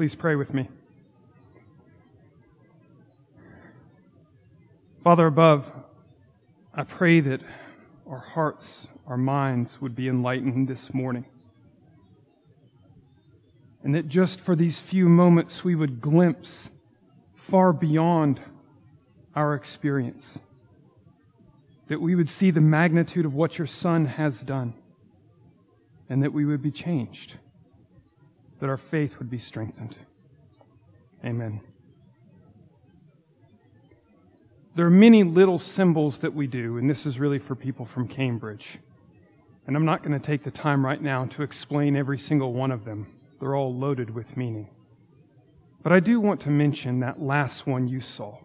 Please pray with me. Father above, I pray that our hearts, our minds would be enlightened this morning, and that just for these few moments we would glimpse far beyond our experience, that we would see the magnitude of what your Son has done, and that we would be changed, that our faith would be strengthened. Amen. There are many little symbols that we do, and this is really for people from Cambridge. And I'm not going to take the time right now to explain every single one of them. They're all loaded with meaning. But I do want to mention that last one you saw.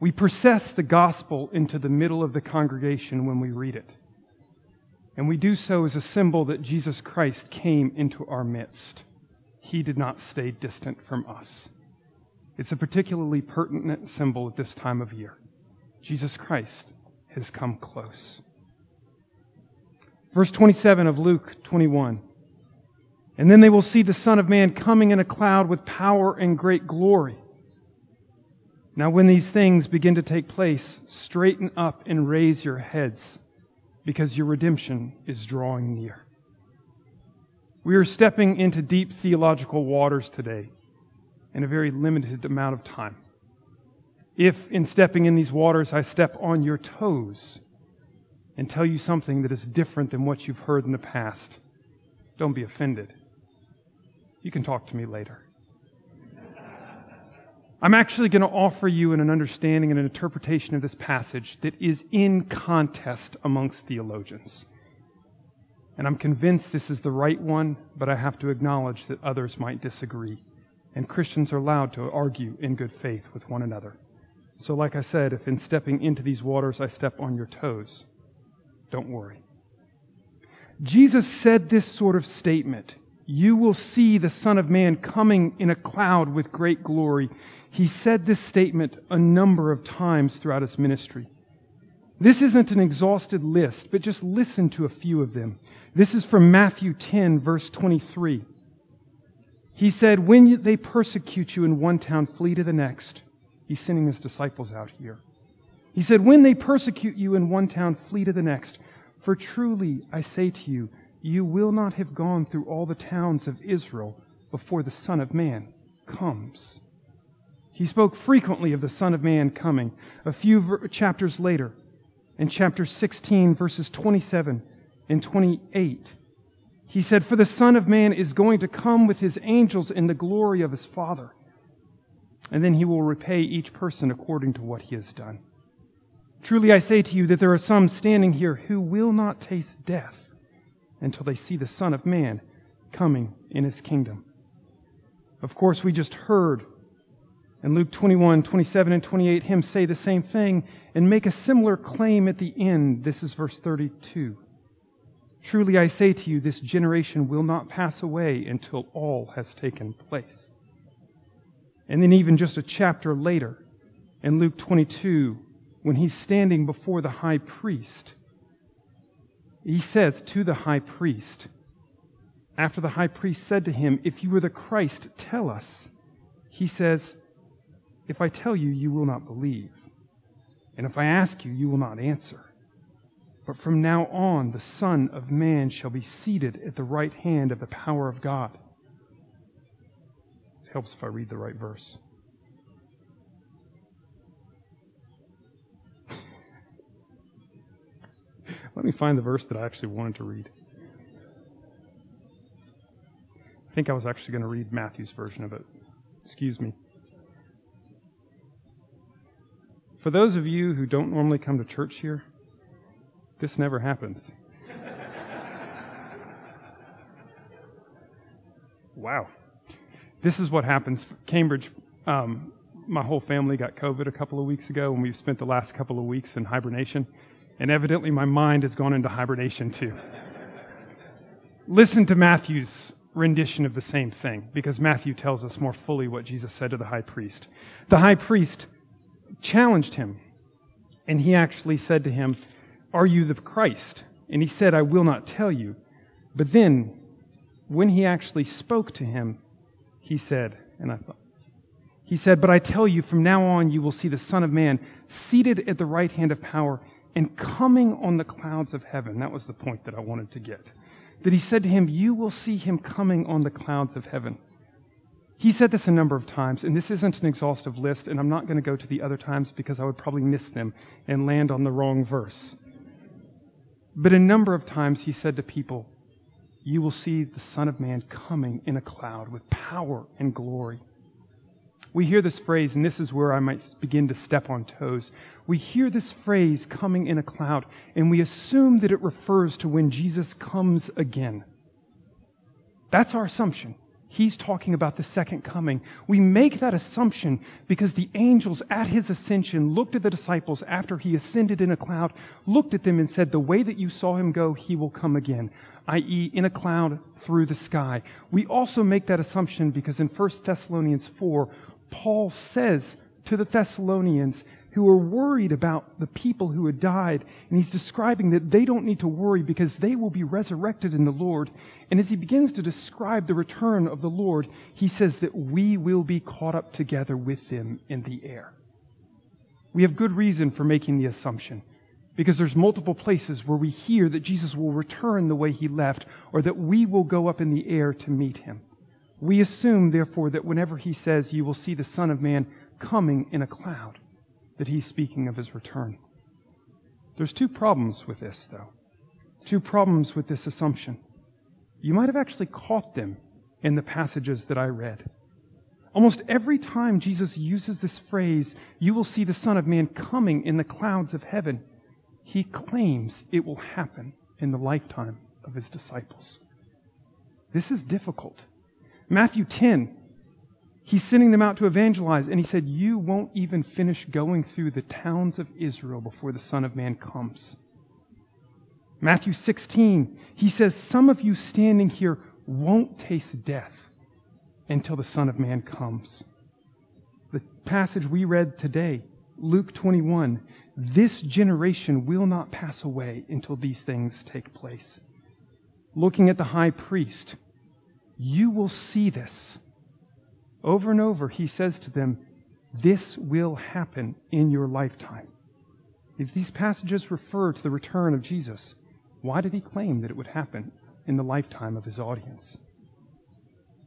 We process the gospel into the middle of the congregation when we read it. And we do so as a symbol that Jesus Christ came into our midst. He did not stay distant from us. It's a particularly pertinent symbol at this time of year. Jesus Christ has come close. Verse 27 of Luke 21. And then they will see the Son of Man coming in a cloud with power and great glory. Now when these things begin to take place, straighten up and raise your heads, because your redemption is drawing near. We are stepping into deep theological waters today in a very limited amount of time. If in stepping in these waters I step on your toes and tell you something that is different than what you've heard in the past, don't be offended. You can talk to me later. I'm actually going to offer you an understanding and an interpretation of this passage that is in contest amongst theologians. And I'm convinced this is the right one, but I have to acknowledge that others might disagree. And Christians are allowed to argue in good faith with one another. So like I said, if in stepping into these waters I step on your toes, don't worry. Jesus said this sort of statement: you will see the Son of Man coming in a cloud with great glory. He said this statement a number of times throughout his ministry. This isn't an exhausted list, but just listen to a few of them. This is from Matthew 10, verse 23. He said, when they persecute you in one town, flee to the next. He's sending his disciples out here. He said, when they persecute you in one town, flee to the next. For truly, I say to you, you will not have gone through all the towns of Israel before the Son of Man comes. He spoke frequently of the Son of Man coming. A few chapters later, in chapter 16, verses 27 and 28, he said, for the Son of Man is going to come with his angels in the glory of his Father, and then he will repay each person according to what he has done. Truly I say to you that there are some standing here who will not taste death until they see the Son of Man coming in his kingdom. Of course, we just heard in Luke 21, 27, and 28, him say the same thing and make a similar claim at the end. This is verse 32. Truly I say to you, this generation will not pass away until all has taken place. And then even just a chapter later, in Luke 22, when he's standing before the high priest, he says to the high priest, after the high priest said to him, if you were the Christ, tell us. He says, if I tell you, you will not believe. And if I ask you, you will not answer. But from now on, the Son of Man shall be seated at the right hand of the power of God. It helps if I read the right verse. Let me find the verse that I actually wanted to read. I think I was actually going to read Matthew's version of it. Excuse me. For those of you who don't normally come to church here, this never happens. Wow. This is what happens. Cambridge, my whole family got COVID a couple of weeks ago, and we've spent the last couple of weeks in hibernation. And evidently my mind has gone into hibernation too. Listen to Matthew's rendition of the same thing, because Matthew tells us more fully what Jesus said to the high priest. The high priest challenged him, and he actually said to him, are you the Christ? And he said, I will not tell you. But then, when he actually spoke to him, he said, and I thought, he said, "But I tell you, from now on you will see the Son of Man seated at the right hand of power and coming on the clouds of heaven." That was the point that I wanted to get. That he said to him, "You will see him coming on the clouds of heaven." He said this a number of times, and this isn't an exhaustive list, and I'm not going to go to the other times because I would probably miss them and land on the wrong verse. But a number of times he said to people, "You will see the Son of Man coming in a cloud with power and glory." We hear this phrase, and this is where I might begin to step on toes. We hear this phrase, coming in a cloud, and we assume that it refers to when Jesus comes again. That's our assumption. He's talking about the second coming. We make that assumption because the angels at his ascension looked at the disciples after he ascended in a cloud, looked at them and said, "The way that you saw him go, he will come again," i.e. in a cloud through the sky. We also make that assumption because in 1 Thessalonians 4, Paul says to the Thessalonians who are worried about the people who had died, and he's describing that they don't need to worry because they will be resurrected in the Lord. And as he begins to describe the return of the Lord, he says that we will be caught up together with them in the air. We have good reason for making the assumption, because there's multiple places where we hear that Jesus will return the way he left, or that we will go up in the air to meet him. We assume, therefore, that whenever he says, "You will see the Son of Man coming in a cloud," that he's speaking of his return. There's two problems with this, though. Two problems with this assumption. You might have actually caught them in the passages that I read. Almost every time Jesus uses this phrase, "You will see the Son of Man coming in the clouds of heaven," he claims it will happen in the lifetime of his disciples. This is difficult. Matthew 10, he's sending them out to evangelize, and he said, "You won't even finish going through the towns of Israel before the Son of Man comes." Matthew 16, he says, "Some of you standing here won't taste death until the Son of Man comes." The passage we read today, Luke 21, "This generation will not pass away until these things take place." Looking at the high priest, "You will see this." Over and over, he says to them, "This will happen in your lifetime." If these passages refer to the return of Jesus, why did he claim that it would happen in the lifetime of his audience?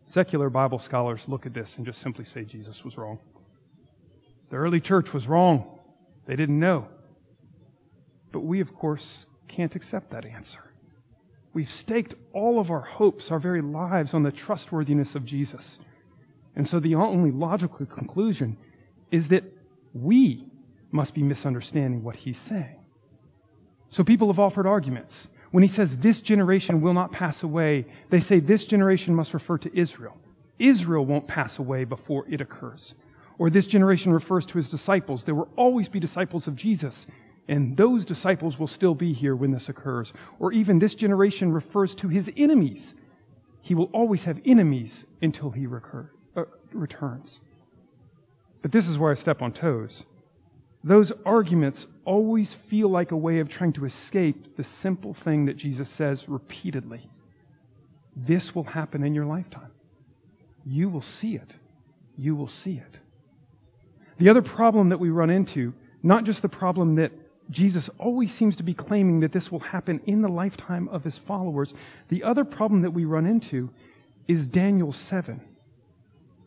Secular Bible scholars look at this and just simply say Jesus was wrong. The early church was wrong. They didn't know. But we, of course, can't accept that answer. We've staked all of our hopes, our very lives, on the trustworthiness of Jesus. And so the only logical conclusion is that we must be misunderstanding what he's saying. So people have offered arguments. When he says, "This generation will not pass away," they say this generation must refer to Israel. Israel won't pass away before it occurs. Or this generation refers to his disciples. There will always be disciples of Jesus, and those disciples will still be here when this occurs. Or even this generation refers to his enemies. He will always have enemies until he returns. But this is where I step on toes. Those arguments always feel like a way of trying to escape the simple thing that Jesus says repeatedly. This will happen in your lifetime. You will see it. You will see it. The other problem that we run into, not just the problem that Jesus always seems to be claiming that this will happen in the lifetime of his followers, the other problem that we run into is Daniel 7.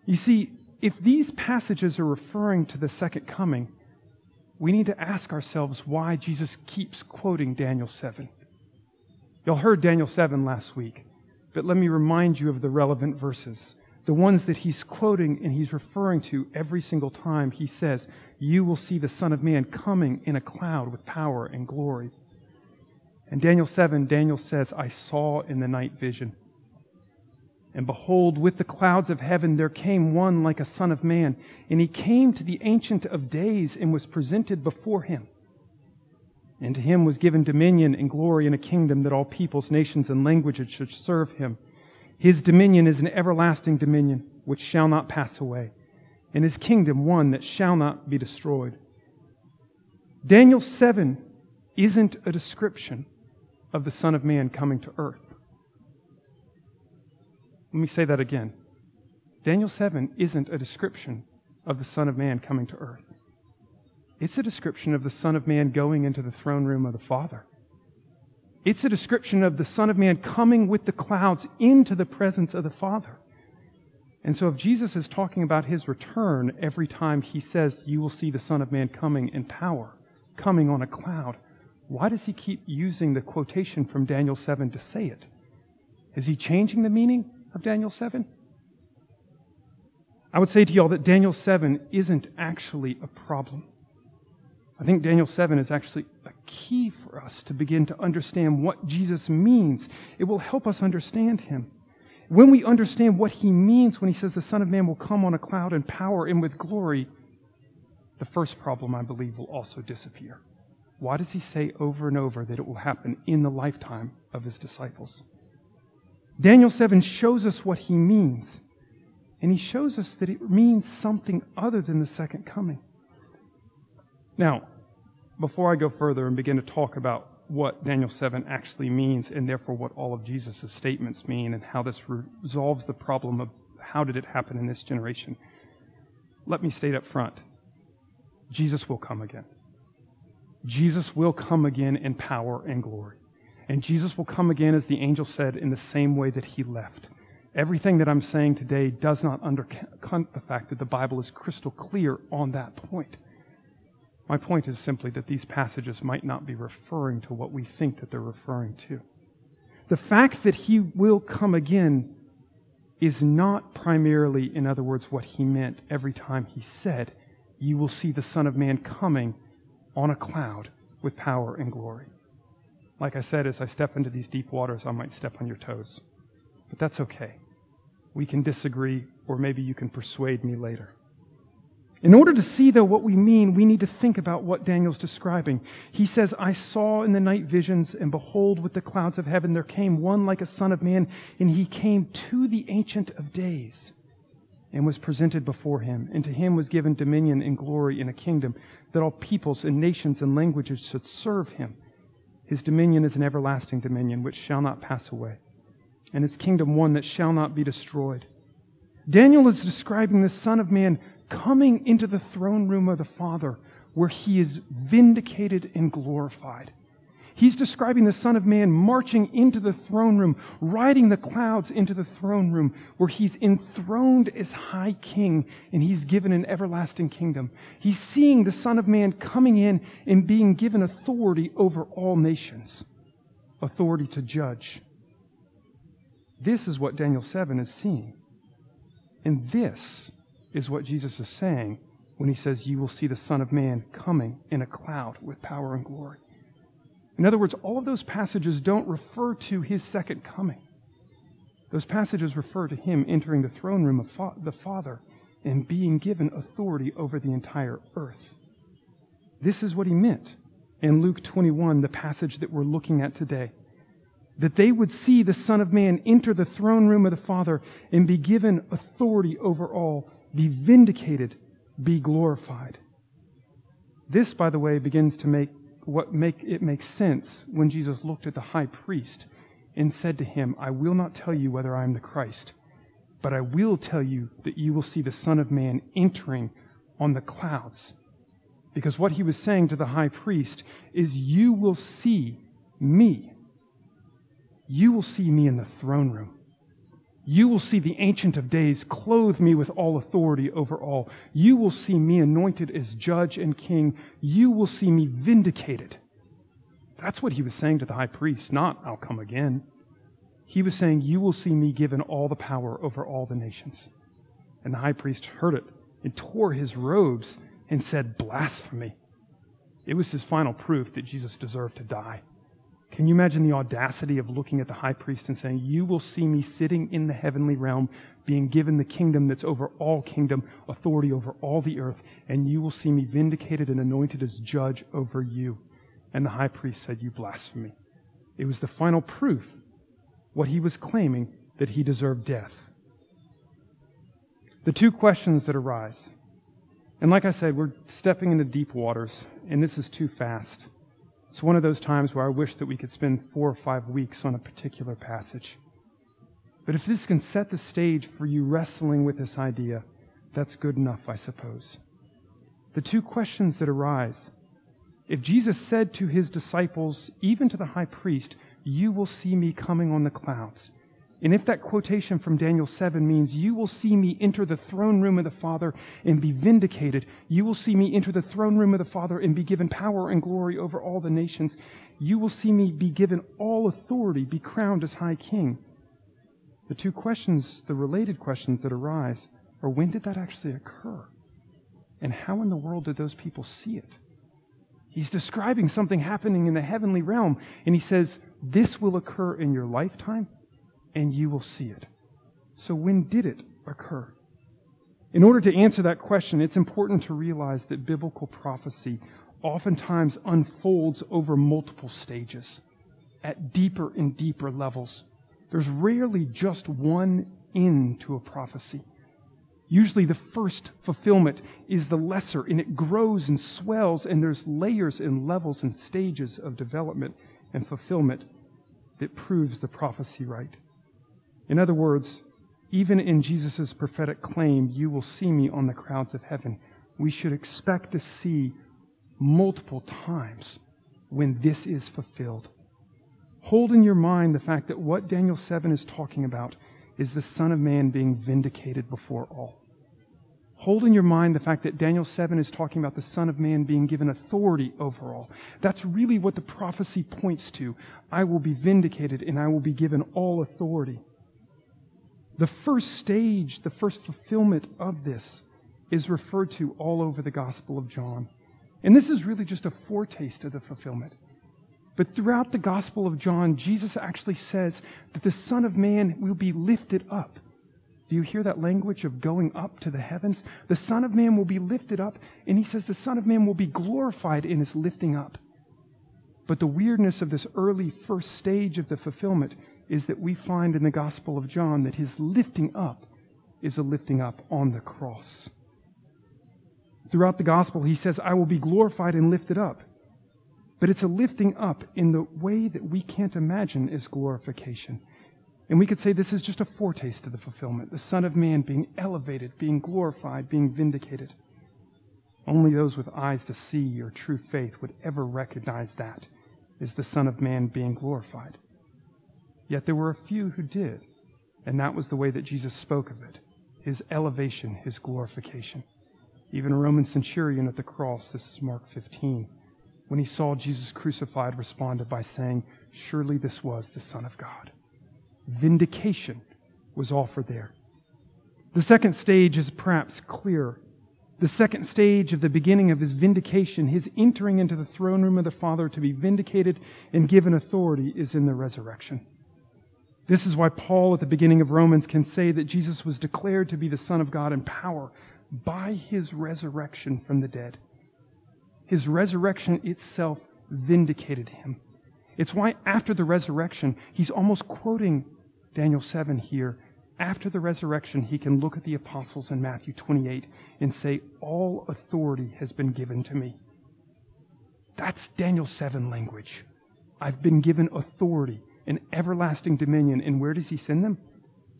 You see, if these passages are referring to the second coming, we need to ask ourselves why Jesus keeps quoting Daniel 7. Y'all heard Daniel 7 last week, but let me remind you of the relevant verses, the ones that he's quoting and he's referring to every single time he says, "You will see the Son of Man coming in a cloud with power and glory." In Daniel 7, Daniel says, "I saw in the night vision. And behold, with the clouds of heaven there came one like a son of man, and he came to the Ancient of Days and was presented before him. And to him was given dominion and glory and a kingdom that all peoples, nations, and languages should serve him. His dominion is an everlasting dominion which shall not pass away, and his kingdom one that shall not be destroyed." Daniel 7 isn't a description of the Son of Man coming to earth. Let me say that again. Daniel 7 isn't a description of the Son of Man coming to earth. It's a description of the Son of Man going into the throne room of the Father. It's a description of the Son of Man coming with the clouds into the presence of the Father. And so if Jesus is talking about his return every time he says, you will see the Son of Man coming in power, coming on a cloud, why does he keep using the quotation from Daniel 7 to say it? Is he changing the meaning of Daniel 7? I would say to y'all that Daniel 7 isn't actually a problem. I think Daniel 7 is actually a key for us to begin to understand what Jesus means. It will help us understand him. When we understand what he means when he says the Son of Man will come on a cloud in power and with glory, the first problem, I believe, will also disappear. Why does he say over and over that it will happen in the lifetime of his disciples? Daniel 7 shows us what he means, and he shows us that it means something other than the second coming. Now, before I go further and begin to talk about what Daniel 7 actually means and therefore what all of Jesus' statements mean and how this resolves the problem of how did it happen in this generation, let me state up front, Jesus will come again. Jesus will come again in power and glory. And Jesus will come again, as the angel said, in the same way that he left. Everything that I'm saying today does not undercut the fact that the Bible is crystal clear on that point. My point is simply that these passages might not be referring to what we think that they're referring to. The fact that he will come again is not primarily, in other words, what he meant every time he said, you will see the Son of Man coming on a cloud with power and glory. Like I said, as I step into these deep waters, I might step on your toes. But that's okay. We can disagree, or maybe you can persuade me later. In order to see, though, what we mean, we need to think about what Daniel's describing. He says, I saw in the night visions, and behold, with the clouds of heaven there came one like a son of man, and he came to the Ancient of Days, and was presented before him. And to him was given dominion and glory and a kingdom, that all peoples and nations and languages should serve him. His dominion is an everlasting dominion, which shall not pass away, and his kingdom one that shall not be destroyed. Daniel is describing the Son of Man coming into the throne room of the Father, where he is vindicated and glorified. He's describing the Son of Man marching into the throne room, riding the clouds into the throne room, where he's enthroned as high king, and he's given an everlasting kingdom. He's seeing the Son of Man coming in and being given authority over all nations, authority to judge. This is what Daniel 7 is seeing. And this is what Jesus is saying when he says, you will see the Son of Man coming in a cloud with power and glory. In other words, all of those passages don't refer to his second coming. Those passages refer to him entering the throne room of the Father and being given authority over the entire earth. This is what he meant in Luke 21, the passage that we're looking at today, that they would see the Son of Man enter the throne room of the Father and be given authority over all, be vindicated, be glorified. This, by the way, begins to make sense when Jesus looked at the high priest and said to him, I will not tell you whether I am the Christ, but I will tell you that you will see the Son of Man entering on the clouds. Because what he was saying to the high priest is, you will see me. You will see me in the throne room. You will see the Ancient of Days clothe me with all authority over all. You will see me anointed as judge and king. You will see me vindicated. That's what he was saying to the high priest, not I'll come again. He was saying, you will see me given all the power over all the nations. And the high priest heard it and tore his robes and said, blasphemy. It was his final proof that Jesus deserved to die. Can you imagine the audacity of looking at the high priest and saying, you will see me sitting in the heavenly realm, being given the kingdom that's over all kingdom, authority over all the earth, and you will see me vindicated and anointed as judge over you. And the high priest said, you blasphemy. It was the final proof, what he was claiming, that he deserved death. The two questions that arise, and like I said, we're stepping into deep waters, and this is too fast. It's one of those times where I wish that we could spend 4 or 5 weeks on a particular passage. But if this can set the stage for you wrestling with this idea, that's good enough, I suppose. The two questions that arise. If Jesus said to his disciples, even to the high priest, "You will see me coming on the clouds," and if that quotation from Daniel 7 means you will see me enter the throne room of the Father and be vindicated, you will see me enter the throne room of the Father and be given power and glory over all the nations, you will see me be given all authority, be crowned as high king. The two questions, the related questions that arise are, when did that actually occur? And how in the world did those people see it? He's describing something happening in the heavenly realm, and he says, this will occur in your lifetime, and you will see it. So when did it occur? In order to answer that question, it's important to realize that biblical prophecy oftentimes unfolds over multiple stages at deeper and deeper levels. There's rarely just one end to a prophecy. Usually the first fulfillment is the lesser, and it grows and swells, and there's layers and levels and stages of development and fulfillment that proves the prophecy right. In other words, even in Jesus' prophetic claim, "You will see me on the clouds of heaven," we should expect to see multiple times when this is fulfilled. Hold in your mind the fact that what Daniel 7 is talking about is the Son of Man being vindicated before all. Hold in your mind the fact that Daniel 7 is talking about the Son of Man being given authority over all. That's really what the prophecy points to. I will be vindicated and I will be given all authority. The first stage, the first fulfillment of this is referred to all over the Gospel of John. And this is really just a foretaste of the fulfillment. But throughout the Gospel of John, Jesus actually says that the Son of Man will be lifted up. Do you hear that language of going up to the heavens? The Son of Man will be lifted up, and he says the Son of Man will be glorified in his lifting up. But the weirdness of this early first stage of the fulfillment is that we find in the Gospel of John that his lifting up is a lifting up on the cross. Throughout the Gospel, he says, "I will be glorified and lifted up." But it's a lifting up in the way that we can't imagine is glorification. And we could say this is just a foretaste of the fulfillment, the Son of Man being elevated, being glorified, being vindicated. Only those with eyes to see or true faith would ever recognize that as the Son of Man being glorified. Yet there were a few who did, and that was the way that Jesus spoke of it, his elevation, his glorification. Even a Roman centurion at the cross, this is Mark 15, when he saw Jesus crucified, responded by saying, "Surely this was the Son of God." Vindication was offered there. The second stage is perhaps clearer. The second stage of the beginning of his vindication, his entering into the throne room of the Father to be vindicated and given authority, is in the resurrection. This is why Paul at the beginning of Romans can say that Jesus was declared to be the Son of God in power by his resurrection from the dead. His resurrection itself vindicated him. It's why after the resurrection, he's almost quoting Daniel 7 here. After the resurrection, he can look at the apostles in Matthew 28 and say, "All authority has been given to me." That's Daniel 7 language. I've been given authority and everlasting dominion. And where does he send them?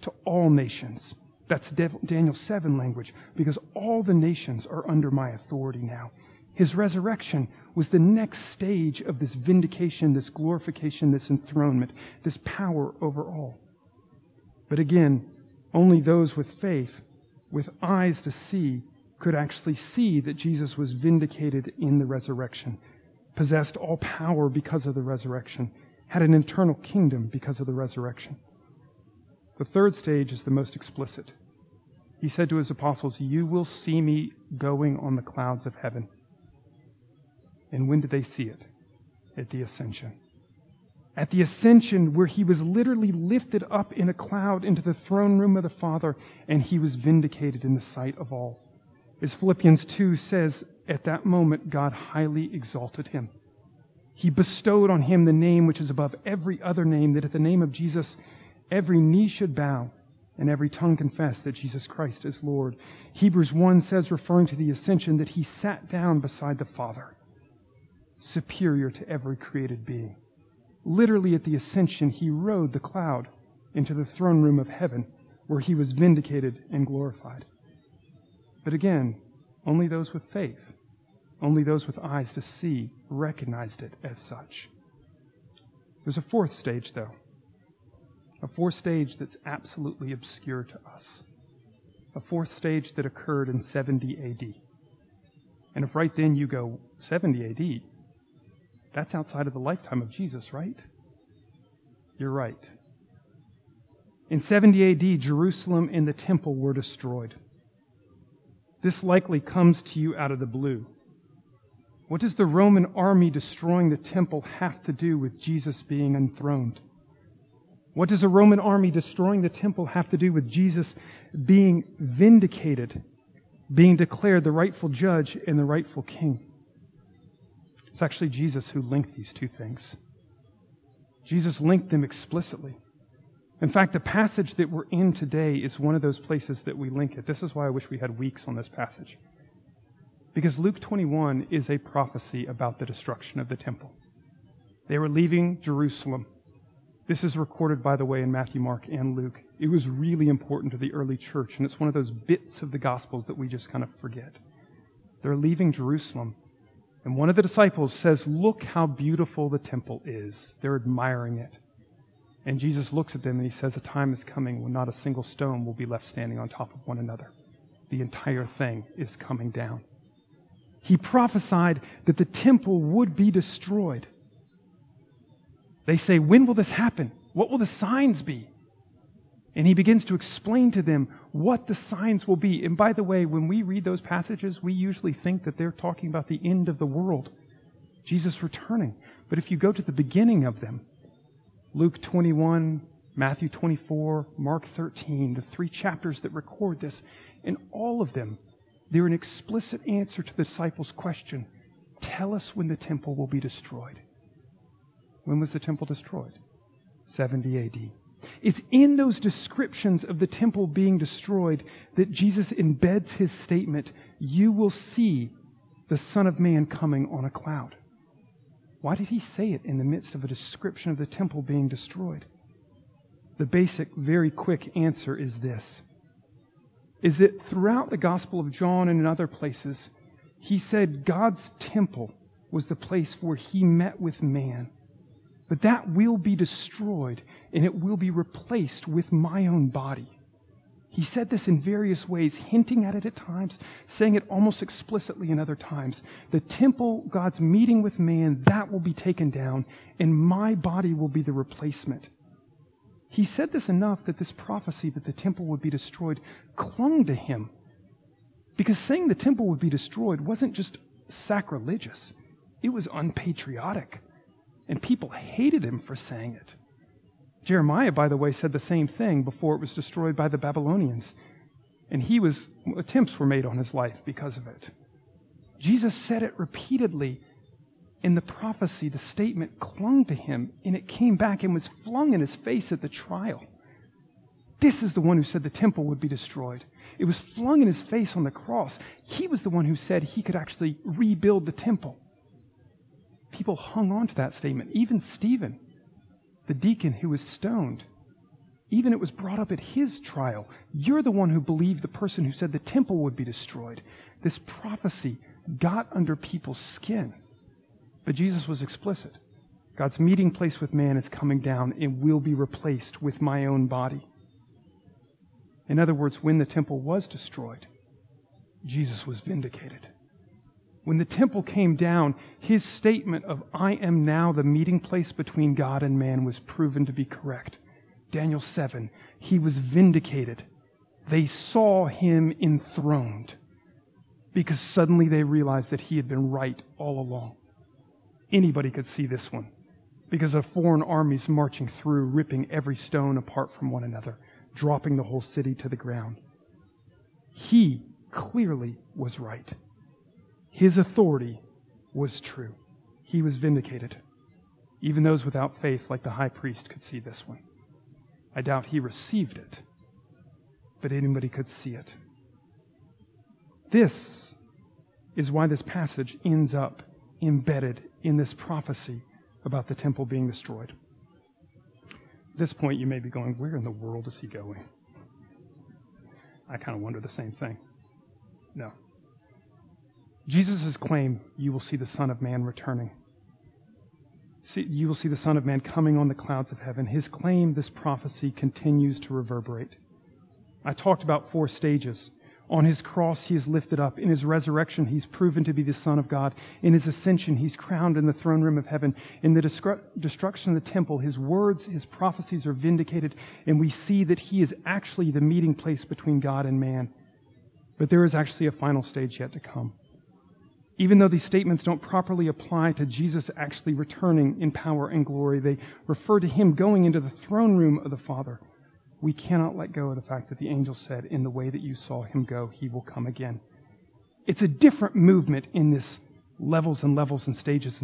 To all nations. That's Daniel 7 language, because all the nations are under my authority now. His resurrection was the next stage of this vindication, this glorification, this enthronement, this power over all. But again, only those with faith, with eyes to see, could actually see that Jesus was vindicated in the resurrection, possessed all power because of the resurrection, had an eternal kingdom because of the resurrection. The third stage is the most explicit. He said to his apostles, "You will see me going on the clouds of heaven." And when did they see it? At the ascension. At the ascension, where he was literally lifted up in a cloud into the throne room of the Father, and he was vindicated in the sight of all. As Philippians 2 says, at that moment, God highly exalted him. He bestowed on him the name which is above every other name, that at the name of Jesus, every knee should bow and every tongue confess that Jesus Christ is Lord. Hebrews 1 says, referring to the ascension, that he sat down beside the Father, superior to every created being. Literally at the ascension, he rode the cloud into the throne room of heaven, where he was vindicated and glorified. But again, only those with faith, only those with eyes to see, recognized it as such. There's a fourth stage, though. A fourth stage that's absolutely obscure to us. A fourth stage that occurred in 70 AD. And if right then you go, 70 AD, that's outside of the lifetime of Jesus, right? You're right. In 70 AD, Jerusalem and the temple were destroyed. This likely comes to you out of the blue. What does the Roman army destroying the temple have to do with Jesus being enthroned? What does a Roman army destroying the temple have to do with Jesus being vindicated, being declared the rightful judge and the rightful king? It's actually Jesus who linked these two things. Jesus linked them explicitly. In fact, the passage that we're in today is one of those places that we link it. This is why I wish we had weeks on this passage. Because Luke 21 is a prophecy about the destruction of the temple. They were leaving Jerusalem. This is recorded, by the way, in Matthew, Mark, and Luke. It was really important to the early church, and it's one of those bits of the Gospels that we just kind of forget. They're leaving Jerusalem, and one of the disciples says, "Look how beautiful the temple is." They're admiring it. And Jesus looks at them and he says, "A time is coming when not a single stone will be left standing on top of one another. The entire thing is coming down." He prophesied that the temple would be destroyed. They say, "When will this happen? What will the signs be?" And he begins to explain to them what the signs will be. And by the way, when we read those passages, we usually think that they're talking about the end of the world, Jesus returning. But if you go to the beginning of them, Luke 21, Matthew 24, Mark 13, the three chapters that record this, in all of them, they're an explicit answer to the disciples' question, "Tell us when the temple will be destroyed." When was the temple destroyed? 70 AD. It's in those descriptions of the temple being destroyed that Jesus embeds his statement, "You will see the Son of Man coming on a cloud." Why did he say it in the midst of a description of the temple being destroyed? The basic, very quick answer is this, is that throughout the Gospel of John and in other places, he said God's temple was the place where he met with man. But that will be destroyed, and it will be replaced with my own body. He said this in various ways, hinting at it at times, saying it almost explicitly in other times. The temple, God's meeting with man, that will be taken down, and my body will be the replacement. He said this enough that this prophecy that the temple would be destroyed clung to him, because saying the temple would be destroyed wasn't just sacrilegious, it was unpatriotic, and people hated him for saying it. Jeremiah, by the way, said the same thing before it was destroyed by the Babylonians, and attempts were made on his life because of it. Jesus said it repeatedly, and the prophecy, the statement, clung to him, and it came back and was flung in his face at the trial. This is the one who said the temple would be destroyed. It was flung in his face on the cross. He was the one who said he could actually rebuild the temple. People hung on to that statement. Even Stephen, the deacon who was stoned, even it was brought up at his trial. You're the one who believed the person who said the temple would be destroyed. This prophecy got under people's skin. But Jesus was explicit. God's meeting place with man is coming down and will be replaced with my own body. In other words, when the temple was destroyed, Jesus was vindicated. When the temple came down, his statement of "I am now the meeting place between God and man" was proven to be correct. Daniel 7, he was vindicated. They saw him enthroned because suddenly they realized that he had been right all along. Anybody could see this one because of foreign armies marching through, ripping every stone apart from one another, dropping the whole city to the ground. He clearly was right. His authority was true. He was vindicated. Even those without faith, like the high priest, could see this one. I doubt he received it, but anybody could see it. This is why this passage ends up embedded in this prophecy about the temple being destroyed. this point, you may be going, where in the world is he going? I kind of wonder the same thing. No. Jesus' claim, you will see the Son of Man returning. You will see the Son of Man coming on the clouds of heaven. His claim, this prophecy, continues to reverberate. I talked about 4 stages. On his cross, he is lifted up. In his resurrection, he's proven to be the Son of God. In his ascension, he's crowned in the throne room of heaven. In the destruction of the temple, his words, his prophecies are vindicated, and we see that he is actually the meeting place between God and man. But there is actually a final stage yet to come. Even though these statements don't properly apply to Jesus actually returning in power and glory, they refer to him going into the throne room of the Father. We cannot let go of the fact that the angel said, in the way that you saw him go, he will come again. It's a different movement in this levels and levels and stages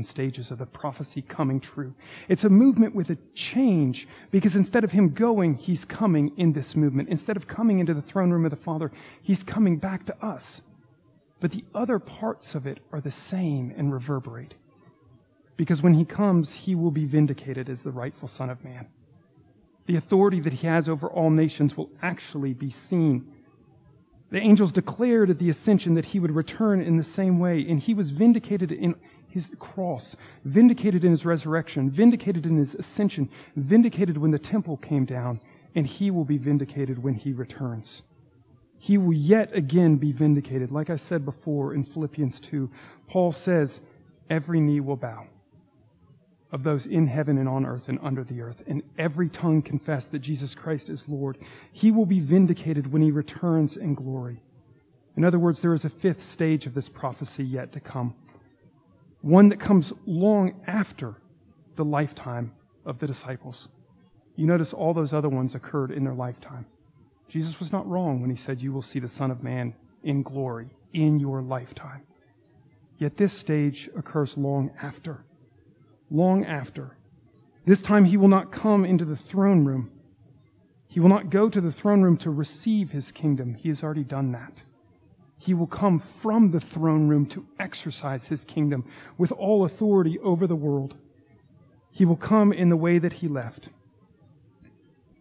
of the prophecy coming true. It's a movement with a change, because instead of him going, he's coming in this movement. Instead of coming into the throne room of the Father, he's coming back to us. But the other parts of it are the same and reverberate. Because when he comes, he will be vindicated as the rightful Son of Man. The authority that he has over all nations will actually be seen. The angels declared at the ascension that he would return in the same way, and he was vindicated in his cross, vindicated in his resurrection, vindicated in his ascension, vindicated when the temple came down, and he will be vindicated when he returns. He will yet again be vindicated. Like I said before in Philippians 2, Paul says, every knee will bow, of those in heaven and on earth and under the earth, and every tongue confess that Jesus Christ is Lord. He will be vindicated when he returns in glory. In other words, there is a 5th stage of this prophecy yet to come, one that comes long after the lifetime of the disciples. You notice all those other ones occurred in their lifetime. Jesus was not wrong when he said, you will see the Son of Man in glory in your lifetime. Yet this stage occurs long after. Long after. This time he will not come into the throne room. He will not go to the throne room to receive his kingdom. He has already done that. He will come from the throne room to exercise his kingdom with all authority over the world. He will come in the way that he left.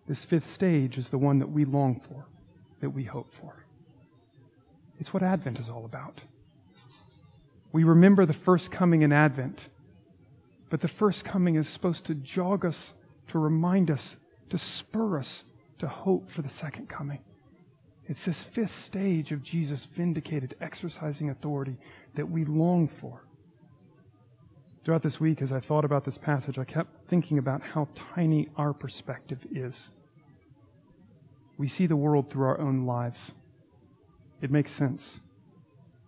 This 5th stage is the one that we long for, that we hope for. It's what Advent is all about. We remember the first coming in Advent. But the first coming is supposed to jog us, to remind us, to spur us to hope for the second coming. It's this 5th stage of Jesus vindicated, exercising authority that we long for. Throughout this week, as I thought about this passage, I kept thinking about how tiny our perspective is. We see the world through our own lives. It makes sense.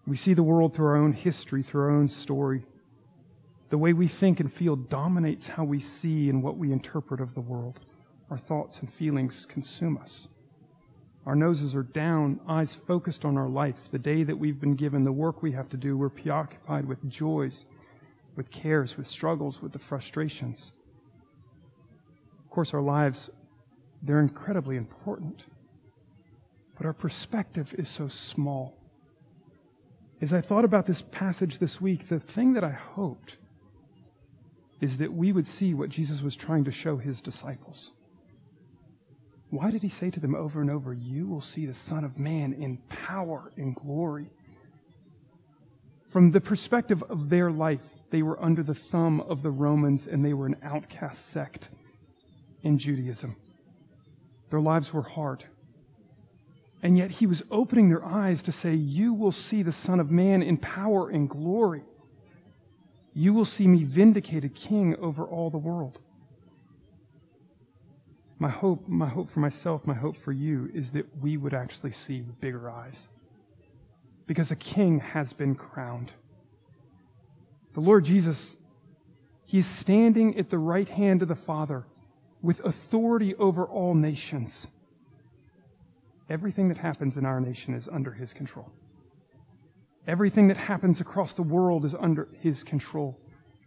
We see the world through our own history, through our own story. The way we think and feel dominates how we see and what we interpret of the world. Our thoughts and feelings consume us. Our noses are down, eyes focused on our life, the day that we've been given, the work we have to do. We're preoccupied with joys, with cares, with struggles, with the frustrations. Of course, our lives, they're incredibly important. But our perspective is so small. As I thought about this passage this week, the thing that I hoped is that we would see what Jesus was trying to show his disciples. Why did he say to them over and over, you will see the Son of Man in power and glory? From the perspective of their life, they were under the thumb of the Romans, and they were an outcast sect in Judaism. Their lives were hard. And yet he was opening their eyes to say, you will see the Son of Man in power and glory. You will see me vindicated king over all the world. My hope for myself, my hope for you, is that we would actually see with bigger eyes. Because a king has been crowned. The Lord Jesus, he is standing at the right hand of the Father with authority over all nations. Everything that happens in our nation is under his control. Everything that happens across the world is under his control.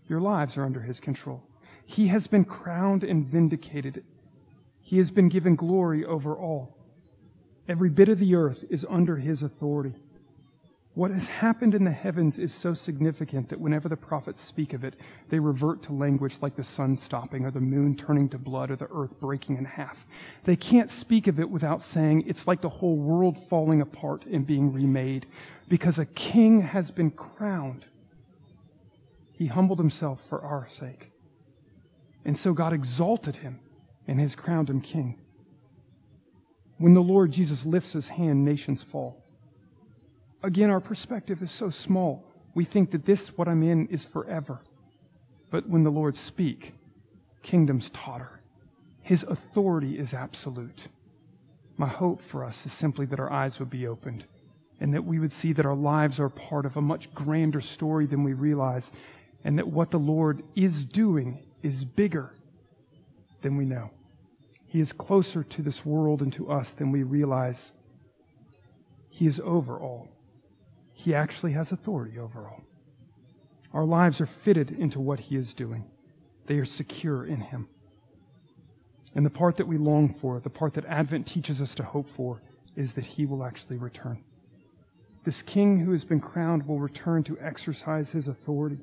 Your lives are under his control. He has been crowned and vindicated. He has been given glory over all. Every bit of the earth is under his authority. What has happened in the heavens is so significant that whenever the prophets speak of it, they revert to language like the sun stopping or the moon turning to blood or the earth breaking in half. They can't speak of it without saying it's like the whole world falling apart and being remade, because a king has been crowned. He humbled himself for our sake. And so God exalted him and has crowned him king. When the Lord Jesus lifts his hand, nations fall. Again, our perspective is so small. We think that this, what I'm in, is forever. But when the Lord speaks, kingdoms totter. His authority is absolute. My hope for us is simply that our eyes would be opened and that we would see that our lives are part of a much grander story than we realize, and that what the Lord is doing is bigger than we know. He is closer to this world and to us than we realize. He is over all. He actually has authority over all. Our lives are fitted into what he is doing. They are secure in him. And the part that we long for, the part that Advent teaches us to hope for, is that he will actually return. This king who has been crowned will return to exercise his authority.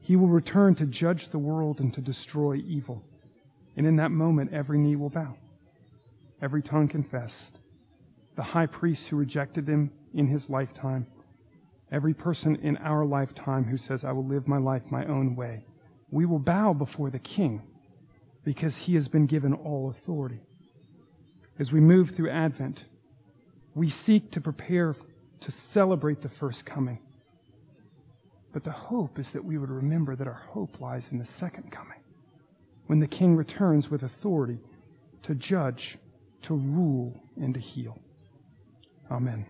He will return to judge the world and to destroy evil. And in that moment, every knee will bow, every tongue confess. The high priest who rejected him in his lifetime, every person in our lifetime who says, I will live my life my own way, we will bow before the king because he has been given all authority. As we move through Advent, we seek to prepare to celebrate the first coming. But the hope is that we would remember that our hope lies in the second coming, when the king returns with authority to judge, to rule, and to heal. Amen.